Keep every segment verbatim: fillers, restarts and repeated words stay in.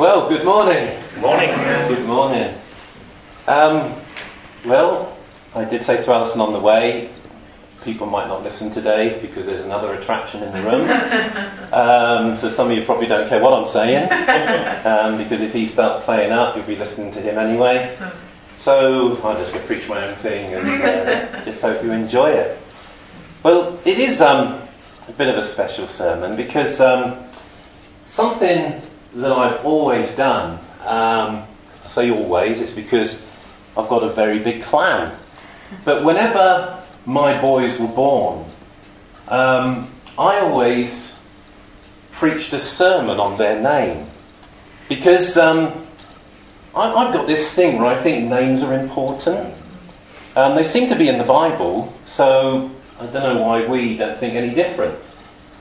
Well, good morning. Good morning. Good morning. Um, well, I did say to Alison on the way, people might not listen today because there's another attraction in the room. Um, so some of you probably don't care what I'm saying, um, because if he starts playing up, you'll be listening to him anyway. So I'm just going to preach my own thing and uh, just hope you enjoy it. Well, it is um, a bit of a special sermon because um, something that I've always done, um, I say always, it's because I've got a very big clan. But whenever my boys were born, um, I always preached a sermon on their name because um, I, I've got this thing where I think names are important. Um, they seem to be in the Bible, so I don't know why we don't think any different.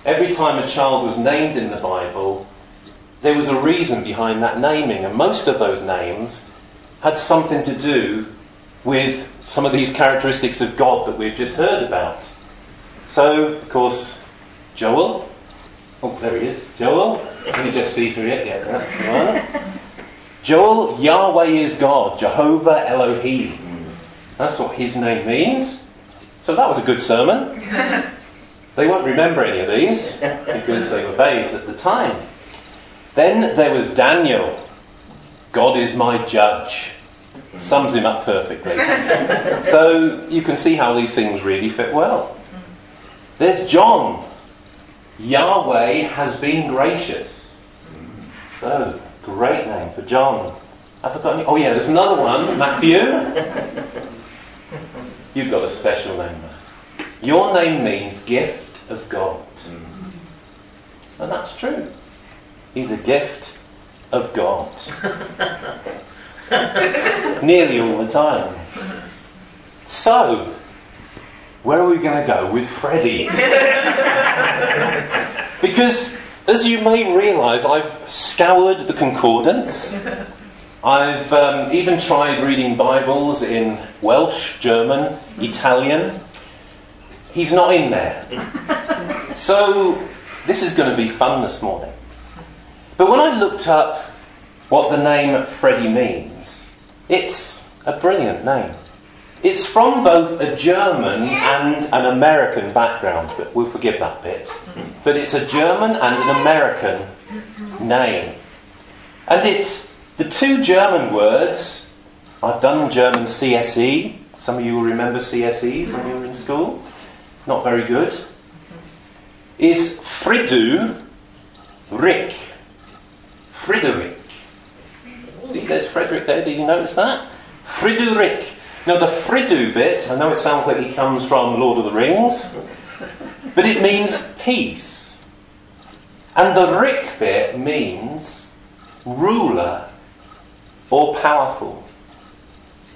Every time a child was named in the Bible, there was a reason behind that naming, and most of those names had something to do with some of these characteristics of God that we've just heard about. So, of course, Joel. Oh, there he is. Joel. Can you just see through it? Yeah, that's the one. Joel, Yahweh is God. Jehovah Elohim. That's what his name means. So that was a good sermon. They won't remember any of these because they were babes at the time. Then there was Daniel. God is my judge. Sums him up perfectly. So you can see how these things really fit well. There's John. Yahweh has been gracious. So, great name for John. I've forgotten. Oh yeah, there's another one. Matthew. You've got a special name there. Your name means gift of God. And that's true. He's a gift of God. Nearly all the time. So, where are we going to go with Freddie? Because, as you may realise, I've scoured the concordance. I've um, even tried reading Bibles in Welsh, German, Italian. He's not in there. So, this is going to be fun this morning. But when I looked up what the name Freddie means, it's a brilliant name. It's from both a German and an American background, but we'll forgive that bit. But it's a German and an American name. And it's the two German words. I've done German C S E. Some of you will remember C S Es when you were in school. Not very good. Is Fridurik. Friedrich. See, there's Friedrich there. Did you notice that? Fridurik. Now, the Fridu bit, I know it sounds like he comes from Lord of the Rings, but it means peace. And the Rick bit means ruler or powerful.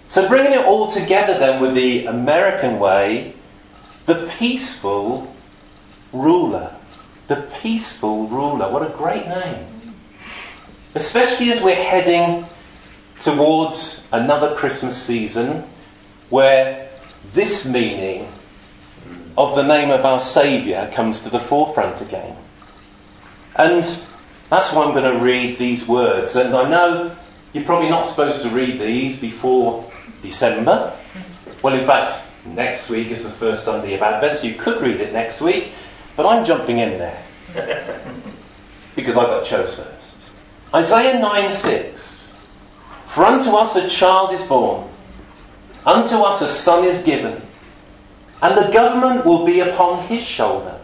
So bringing it all together then with the American way, the peaceful ruler. The peaceful ruler. What a great name. Especially as we're heading towards another Christmas season where this meaning of the name of our Saviour comes to the forefront again. And that's why I'm going to read these words. And I know you're probably not supposed to read these before December. Well, in fact, next week is the first Sunday of Advent, so you could read it next week. But I'm jumping in there because I got chose first. Isaiah nine six. For unto us a child is born, unto us a son is given, and the government will be upon his shoulder.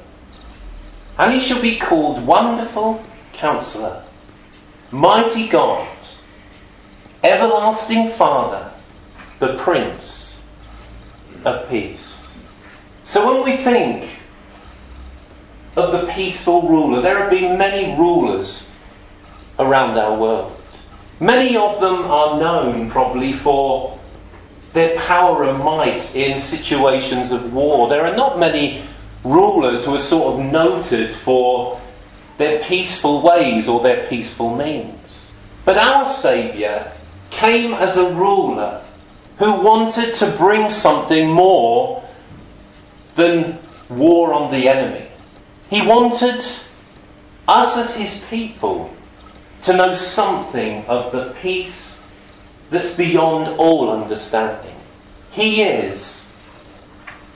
And he shall be called Wonderful Counselor, Mighty God, Everlasting Father, the Prince of Peace. So when we think of the peaceful ruler, there have been many rulers around our world. Many of them are known probably for their power and might in situations of war. There are not many rulers who are sort of noted for their peaceful ways or their peaceful means. But our Saviour came as a ruler who wanted to bring something more than war on the enemy. He wanted us as his people to know something of the peace that's beyond all understanding. He is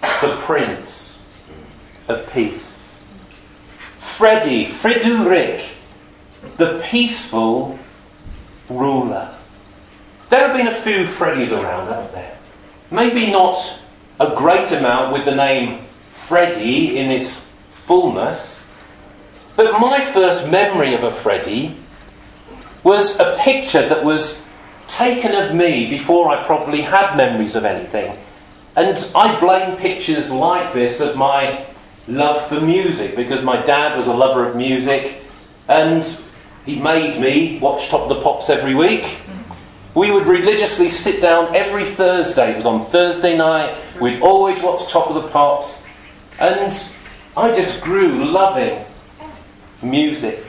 the Prince of Peace. Freddie, Fridurik, the peaceful ruler. There have been a few Freddies around, haven't there? Maybe not a great amount with the name Freddie in its fullness, but my first memory of a Freddie was a picture that was taken of me before I probably had memories of anything. And I blame pictures like this of my love for music, because my dad was a lover of music and he made me watch Top of the Pops every week. We would religiously sit down every Thursday. It was on Thursday night. We'd always watch Top of the Pops. And I just grew loving music.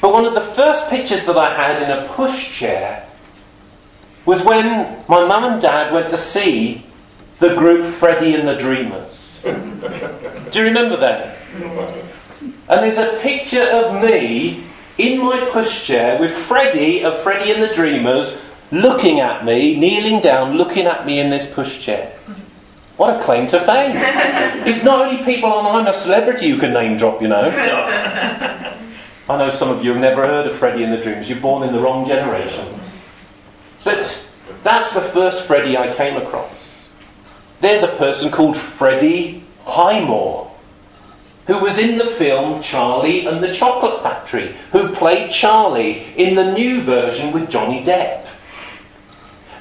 But one of the first pictures that I had in a pushchair was when my mum and dad went to see the group Freddie and the Dreamers. Do you remember them? And there's a picture of me in my pushchair with Freddie of Freddie and the Dreamers looking at me, kneeling down, looking at me in this pushchair. What a claim to fame. It's not only people on I'm a Celebrity you can name drop, you know. I know some of you have never heard of Freddie and the Dreamers. You're born in the wrong generations. But that's the first Freddie I came across. There's a person called Freddie Highmore, who was in the film Charlie and the Chocolate Factory, who played Charlie in the new version with Johnny Depp.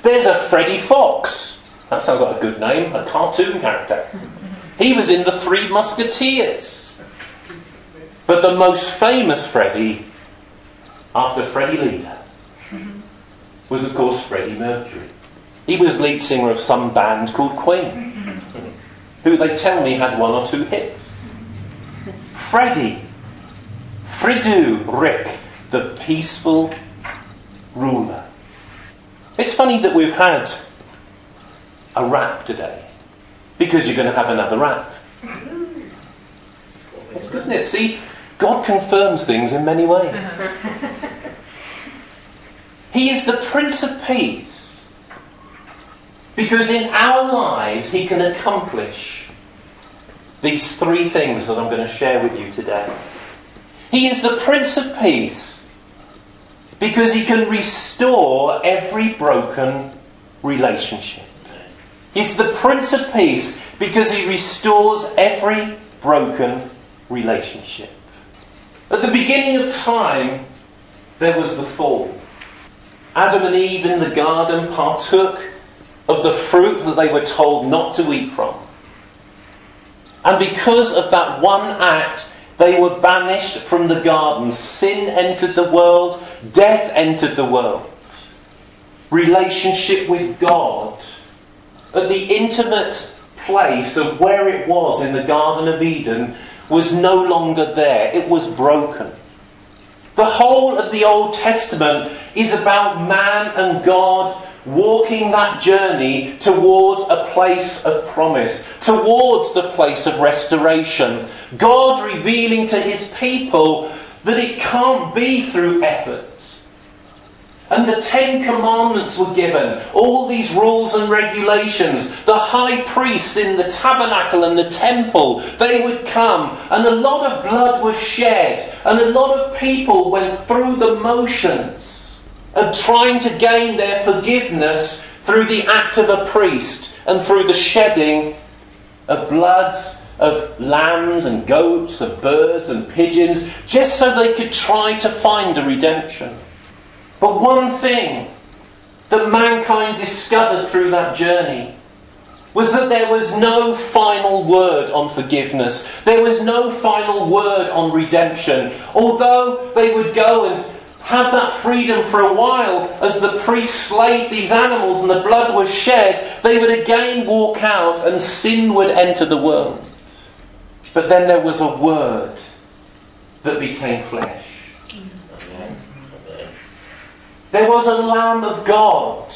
There's a Freddie Fox. That sounds like a good name, a cartoon character. He was in The Three Musketeers. But the most famous Freddie, after Freddie Leader, was of course Freddie Mercury. He was lead singer of some band called Queen, who they tell me had one or two hits. Freddie, Fridurik, the peaceful ruler. It's funny that we've had a rap today, because you're going to have another rap. It's goodness. See, God confirms things in many ways. He is the Prince of Peace, because in our lives he can accomplish these three things that I'm going to share with you today. He is the Prince of Peace because he can restore every broken relationship. He's the Prince of Peace because he restores every broken relationship. At the beginning of time, there was the fall. Adam and Eve in the garden partook of the fruit that they were told not to eat from. And because of that one act, they were banished from the garden. Sin entered the world. Death entered the world. Relationship with God, at the intimate place of where it was in the Garden of Eden, was no longer there. It was broken. The whole of the Old Testament is about man and God walking that journey towards a place of promise, towards the place of restoration. God revealing to his people that it can't be through effort. And the Ten Commandments were given, all these rules and regulations. The high priests in the tabernacle and the temple, they would come, and a lot of blood was shed, and a lot of people went through the motions of trying to gain their forgiveness through the act of a priest and through the shedding of bloods of lambs and goats, of birds and pigeons, just so they could try to find a redemption. But one thing that mankind discovered through that journey was that there was no final word on forgiveness. There was no final word on redemption. Although they would go and had that freedom for a while, as the priests slayed these animals and the blood was shed, they would again walk out and sin would enter the world. But then there was a word that became flesh. There was a Lamb of God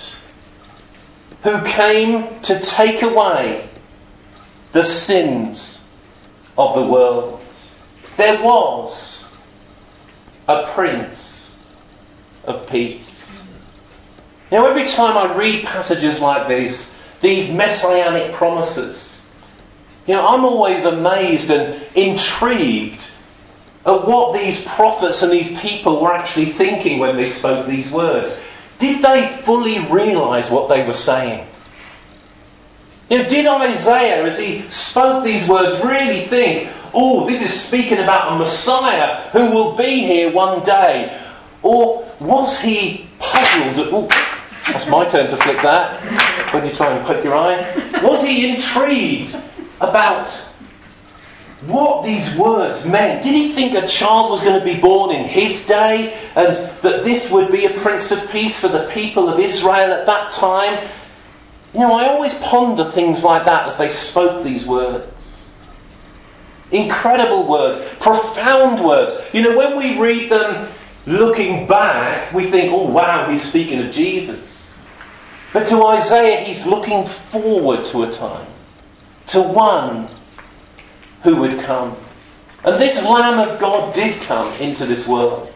who came to take away the sins of the world. There was a Prince of Peace. Now, every time I read passages like this, these messianic promises, you know, I'm always amazed and intrigued at what these prophets and these people were actually thinking when they spoke these words. Did they fully realise what they were saying? You know, did Isaiah, as he spoke these words, really think, oh, this is speaking about a Messiah who will be here one day? Or was he puzzled at... Ooh, that's my turn to flick that when you try and poke your eye. Was he intrigued about what these words meant? Did he think a child was going to be born in his day and that this would be a Prince of Peace for the people of Israel at that time? You know, I always ponder things like that as they spoke these words. Incredible words, profound words. You know, when we read them looking back, we think, oh wow, he's speaking of Jesus. But to Isaiah, he's looking forward to a time, to one who would come. And this Lamb of God did come into this world.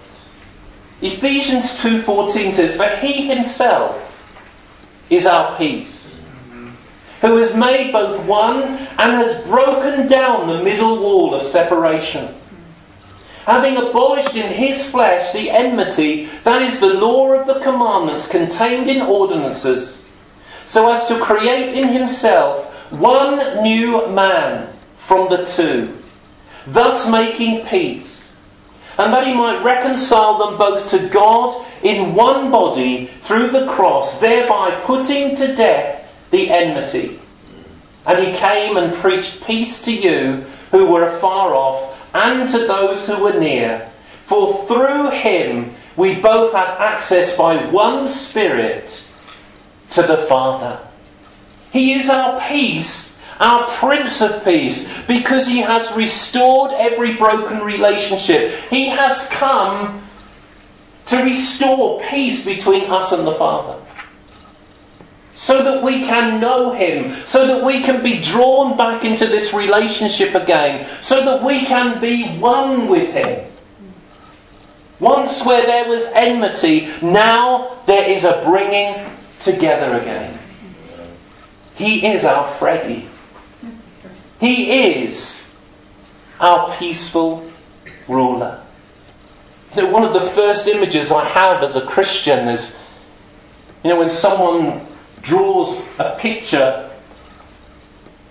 Ephesians two fourteen says, for he himself is our peace, who has made both one and has broken down the middle wall of separation, having abolished in his flesh the enmity, that is the law of the commandments contained in ordinances, so as to create in himself one new man from the two, thus making peace, and that he might reconcile them both to God in one body through the cross, thereby putting to death the enmity. And he came and preached peace to you who were afar off and to those who were near. For through him we both have access by one Spirit to the Father. He is our peace, our Prince of Peace, because he has restored every broken relationship. He has come to restore peace between us and the Father, so that we can know him, so that we can be drawn back into this relationship again, so that we can be one with him. Once where there was enmity, now there is a bringing together again. He is our Freddie. He is our peaceful ruler. You know, one of the first images I have as a Christian is, you know, when someone draws a picture.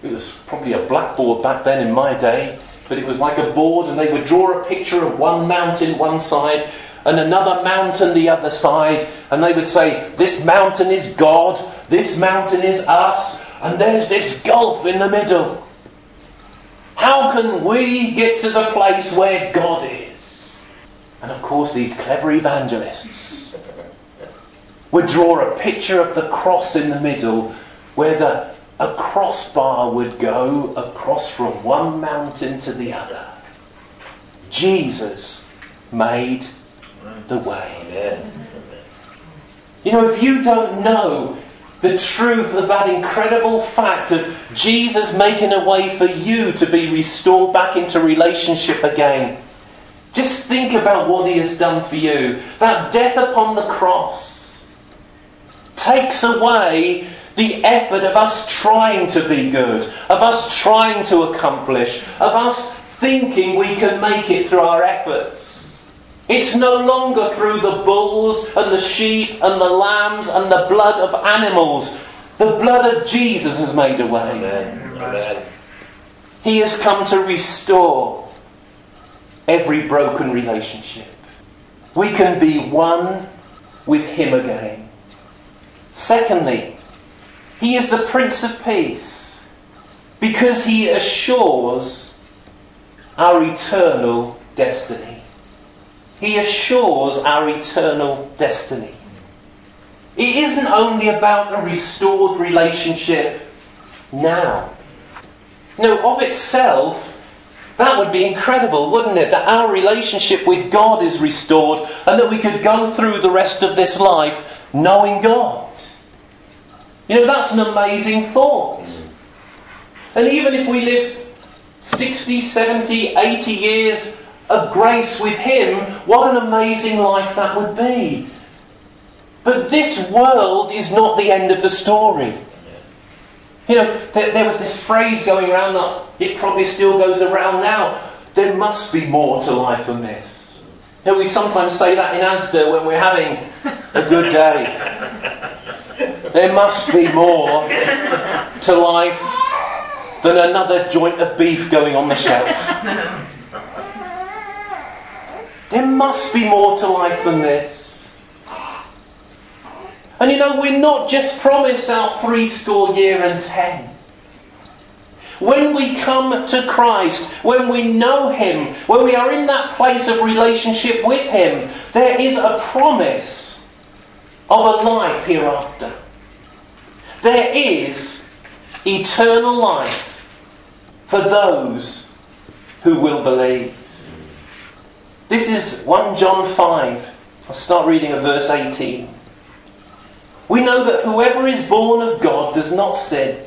It was probably a blackboard back then in my day, but it was like a board, and they would draw a picture of one mountain one side and another mountain the other side, and they would say, this mountain is God, this mountain is us, and there's this gulf in the middle. How can we get to the place where God is? And of course these clever evangelists would draw a picture of the cross in the middle, where the, a crossbar would go across from one mountain to the other. Jesus made the way. Yeah. You know, if you don't know the truth of that incredible fact of Jesus making a way for you to be restored back into relationship again, just think about what he has done for you. That death upon the cross takes away the effort of us trying to be good, of us trying to accomplish, of us thinking we can make it through our efforts. It's no longer through the bulls and the sheep and the lambs and the blood of animals. The blood of Jesus has made a way. Amen. Amen. He has come to restore every broken relationship. We can be one with him again. Secondly, he is the Prince of Peace because he assures our eternal destiny. He assures our eternal destiny. It isn't only about a restored relationship now. No, of itself, that would be incredible, wouldn't it? That our relationship with God is restored and that we could go through the rest of this life knowing God. You know, that's an amazing thought. And even if we lived sixty, seventy, eighty years of grace with him, what an amazing life that would be. But this world is not the end of the story. You know, there, there was this phrase going around that it probably still goes around now. There must be more to life than this. You know, we sometimes say that in Asda when we're having a good day. There must be more to life than another joint of beef going on the shelf. There must be more to life than this. And you know, we're not just promised our three score year and ten. When we come to Christ, when we know him, when we are in that place of relationship with him, there is a promise of a life hereafter. There is eternal life for those who will believe. This is First John five. I'll start reading at verse eighteen. We know that whoever is born of God does not sin.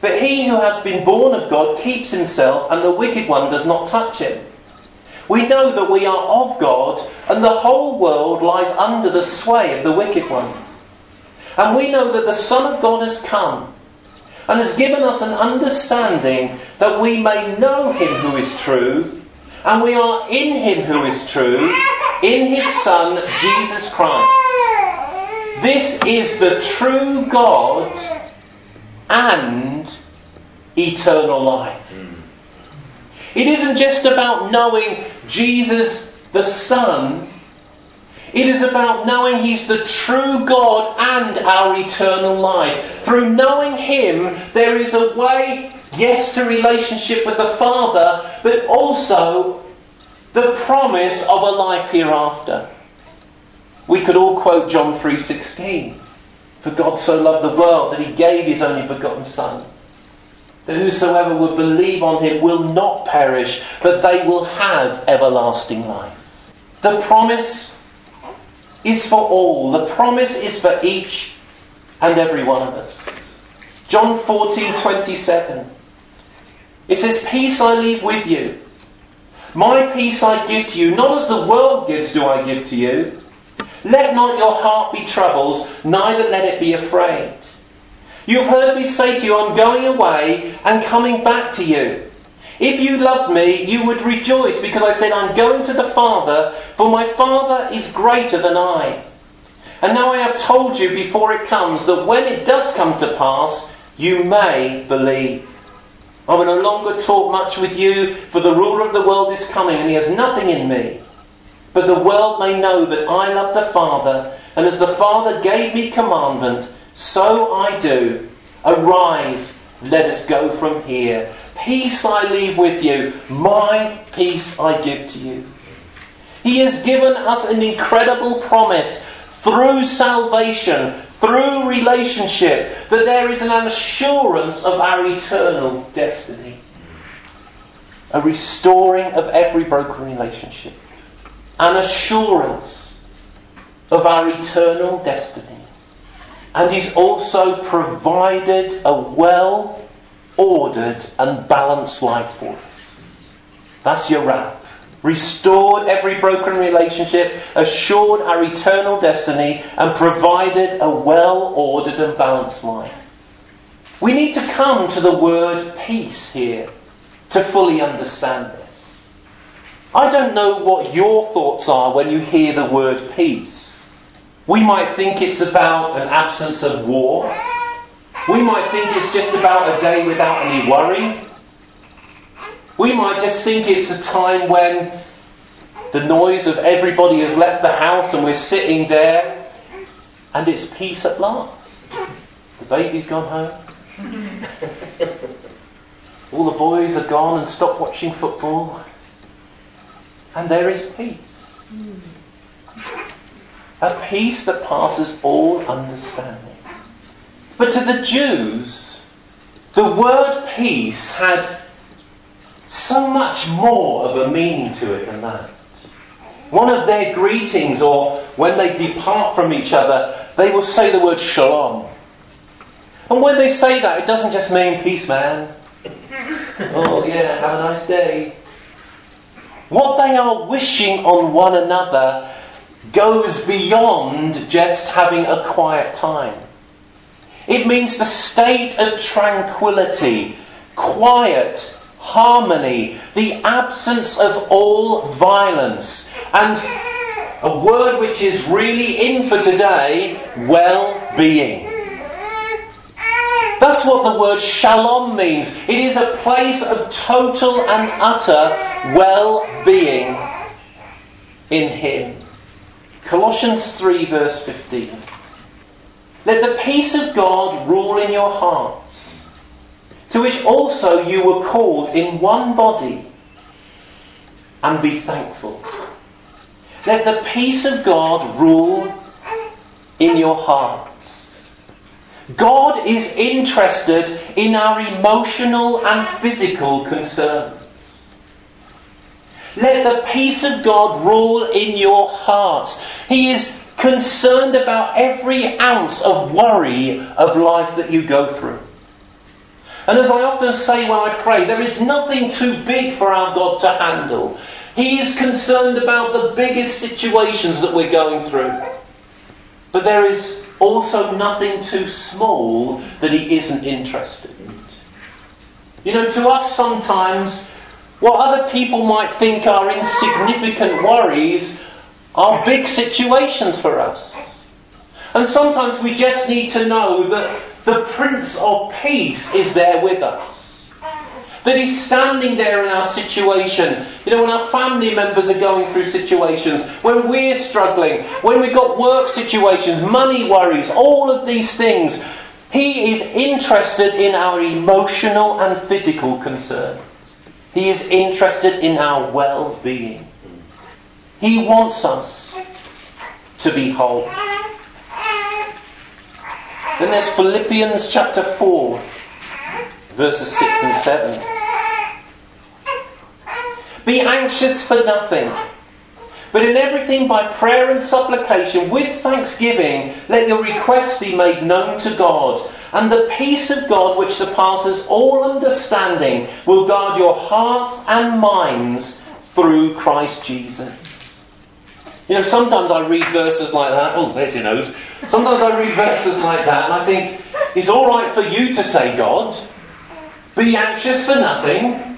But he who has been born of God keeps himself, and the wicked one does not touch him. We know that we are of God, and the whole world lies under the sway of the wicked one. And we know that the Son of God has come, and has given us an understanding that we may know him who is true. And we are in him who is true, in his Son, Jesus Christ. This is the true God and eternal life. It isn't just about knowing Jesus the Son. It is about knowing he's the true God and our eternal life. Through knowing him, there is a way, yes, to relationship with the Father, but also the promise of a life hereafter. We could all quote John three sixteen. For God so loved the world that he gave his only begotten Son, that whosoever would believe on him will not perish, but they will have everlasting life. The promise is for all. The promise is for each and every one of us. John fourteen twenty-seven. It says, peace I leave with you. My peace I give to you. Not as the world gives do I give to you. Let not your heart be troubled, neither let it be afraid. You have heard me say to you, I'm going away and coming back to you. If you loved me, you would rejoice, because I said, I'm going to the Father, for my Father is greater than I. And now I have told you before it comes, that when it does come to pass, you may believe. I will no longer talk much with you, for the ruler of the world is coming, and he has nothing in me. But the world may know that I love the Father, and as the Father gave me commandment, so I do. Arise, let us go from here. Peace I leave with you, my peace I give to you. He has given us an incredible promise through salvation, through relationship, that there is an assurance of our eternal destiny. A restoring of every broken relationship. An assurance of our eternal destiny. And he's also provided a well-ordered and balanced life for us. That's your wrap. Restored every broken relationship, assured our eternal destiny, and provided a well-ordered and balanced life. We need to come to the word peace here to fully understand this. I don't know what your thoughts are when you hear the word peace. We might think it's about an absence of war. We might think it's just about a day without any worry. We might just think it's a time when the noise of everybody has left the house and we're sitting there and it's peace at last. The baby's gone home. All the boys are gone and stopped watching football. And there is peace. A peace that passes all understanding. But to the Jews, the word peace had so much more of a meaning to it than that. One of their greetings, or when they depart from each other, they will say the word shalom. And when they say that, it doesn't just mean peace, man. Oh yeah, have a nice day. What they are wishing on one another goes beyond just having a quiet time. It means the state of tranquility, quiet, harmony, the absence of all violence, and a word which is really in for today, well-being. That's what the word shalom means. It is a place of total and utter well-being in him. Colossians three verse fifteen. Let the peace of God rule in your hearts, to which also you were called in one body, and be thankful. Let the peace of God rule in your hearts. God is interested in our emotional and physical concerns. Let the peace of God rule in your hearts. He is concerned about every ounce of worry of life that you go through. And as I often say when I pray, there is nothing too big for our God to handle. He is concerned about the biggest situations that we're going through. But there is also nothing too small that he isn't interested in. You know, to us sometimes, what other people might think are insignificant worries are big situations for us. And sometimes we just need to know that the Prince of Peace is there with us. That he's standing there in our situation. You know, when our family members are going through situations, when we're struggling, when we've got work situations, money worries, all of these things, he is interested in our emotional and physical concerns. He is interested in our well-being. He wants us to be whole. Then there's Philippians chapter four, verses six and seven. Be anxious for nothing, but in everything by prayer and supplication, with thanksgiving, let your requests be made known to God. And the peace of God, which surpasses all understanding, will guard your hearts and minds through Christ Jesus. You know, sometimes I read verses like that. Oh, there's your nose. Sometimes I read verses like that and I think, it's all right for you to say, God, be anxious for nothing.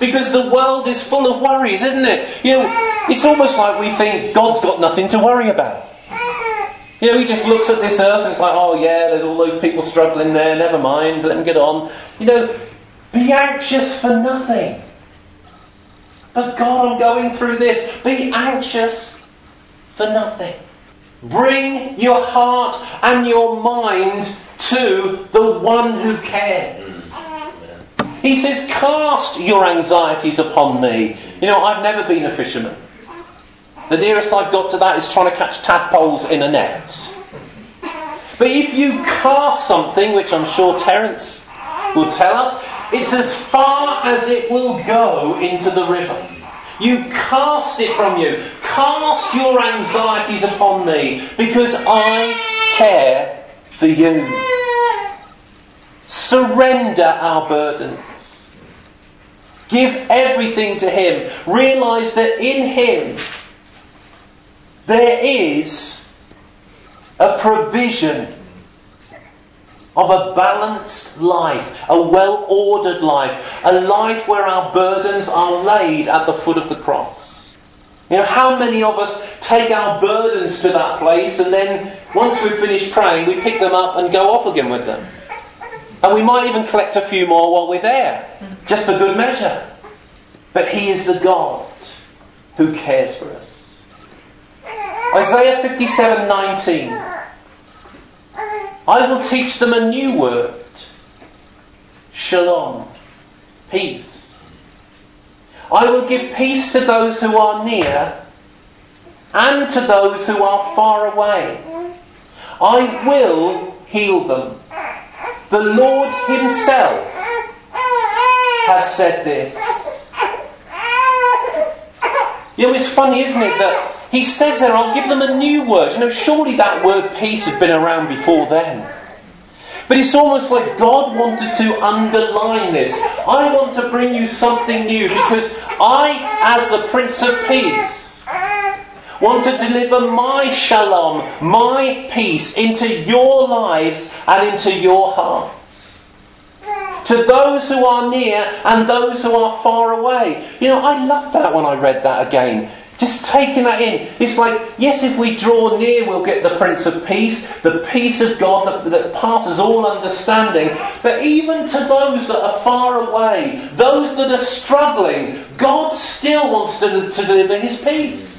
Because the world is full of worries, isn't it? You know, it's almost like we think God's got nothing to worry about. You know, he just looks at this earth and it's like, oh yeah, there's all those people struggling there, never mind, let them get on. You know, be anxious for nothing. But God, I'm going through this. Be anxious for nothing. Bring your heart and your mind to the one who cares. He says, cast your anxieties upon me. You know, I've never been a fisherman. The nearest I've got to that is trying to catch tadpoles in a net. But if you cast something, which I'm sure Terence will tell us, it's as far as it will go into the river. You cast it from you. Cast your anxieties upon me, because I care for you. Surrender our burdens. Give everything to him. Realise that in him there is a provision of a balanced life, a well-ordered life, a life where our burdens are laid at the foot of the cross. You know, how many of us take our burdens to that place and then once we've finished praying, we pick them up and go off again with them? And we might even collect a few more while we're there, just for good measure. But he is the God who cares for us. Isaiah fifty-seven nineteen. I will teach them a new word. Shalom. Peace. I will give peace to those who are near and to those who are far away. I will heal them. The Lord himself has said this. You know, it's funny, isn't it, that he says there, I'll give them a new word. You know, surely that word peace had been around before then. But it's almost like God wanted to underline this. I want to bring you something new because I, as the Prince of Peace, want to deliver my shalom, my peace, into your lives and into your hearts. To those who are near and those who are far away. You know, I love that when I read that again. Just taking that in. It's like, yes, if we draw near, we'll get the Prince of Peace, the peace of God that, that passes all understanding. But even to those that are far away, those that are struggling, God still wants to, to deliver his peace.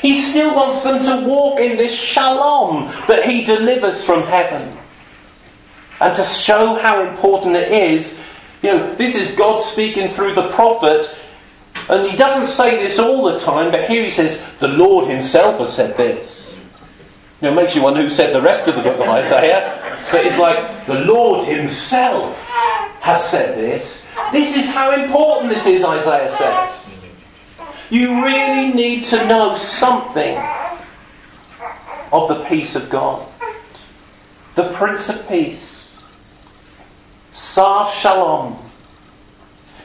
He still wants them to walk in this shalom that he delivers from heaven. And to show how important it is, you know, this is God speaking through the prophet. And he doesn't say this all the time, but here he says, the Lord himself has said this. Now, it makes you wonder who said the rest of the book of Isaiah. But it's like, the Lord himself has said this. This is how important this is, Isaiah says. You really need to know something of the peace of God. The Prince of Peace. Sar Shalom.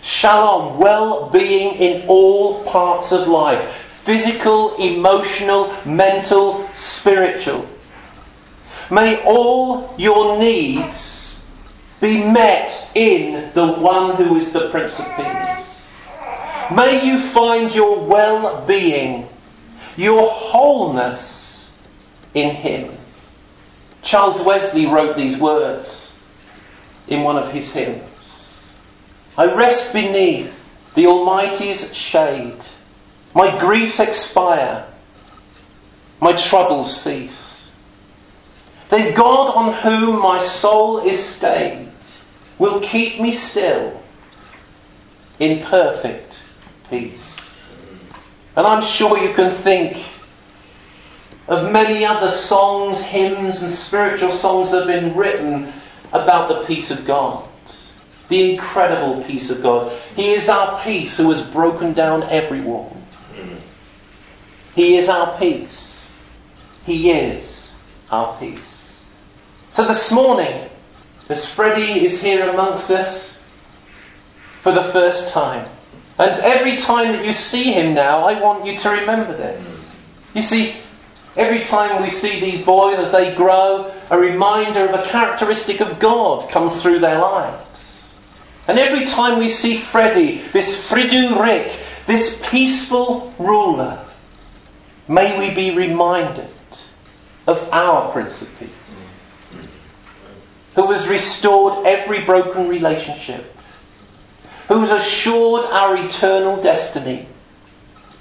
Shalom, well-being in all parts of life. Physical, emotional, mental, spiritual. May all your needs be met in the one who is the Prince of Peace. May you find your well-being, your wholeness in him. Charles Wesley wrote these words in one of his hymns. I rest beneath the Almighty's shade. My griefs expire. My troubles cease. Then God, on whom my soul is stayed, will keep me still in perfect peace. And I'm sure you can think of many other songs, hymns and spiritual songs that have been written about the peace of God. The incredible peace of God. He is our peace who has broken down every wall. He is our peace. He is our peace. So this morning, as Freddie is here amongst us for the first time, and every time that you see him now, I want you to remember this. You see, every time we see these boys as they grow, a reminder of a characteristic of God comes through their lives. And every time we see Freddie, this Fridurik, this peaceful ruler, may we be reminded of our Prince of Peace, who has restored every broken relationship, who has assured our eternal destiny,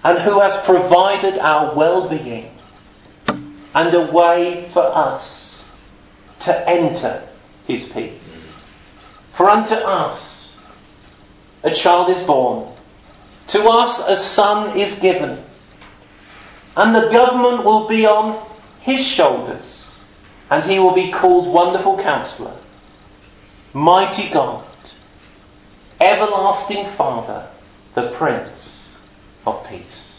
and who has provided our well-being and a way for us to enter his peace. For unto us a child is born, to us a son is given, and the government will be on his shoulders, and he will be called Wonderful Counselor, Mighty God, Everlasting Father, the Prince of Peace.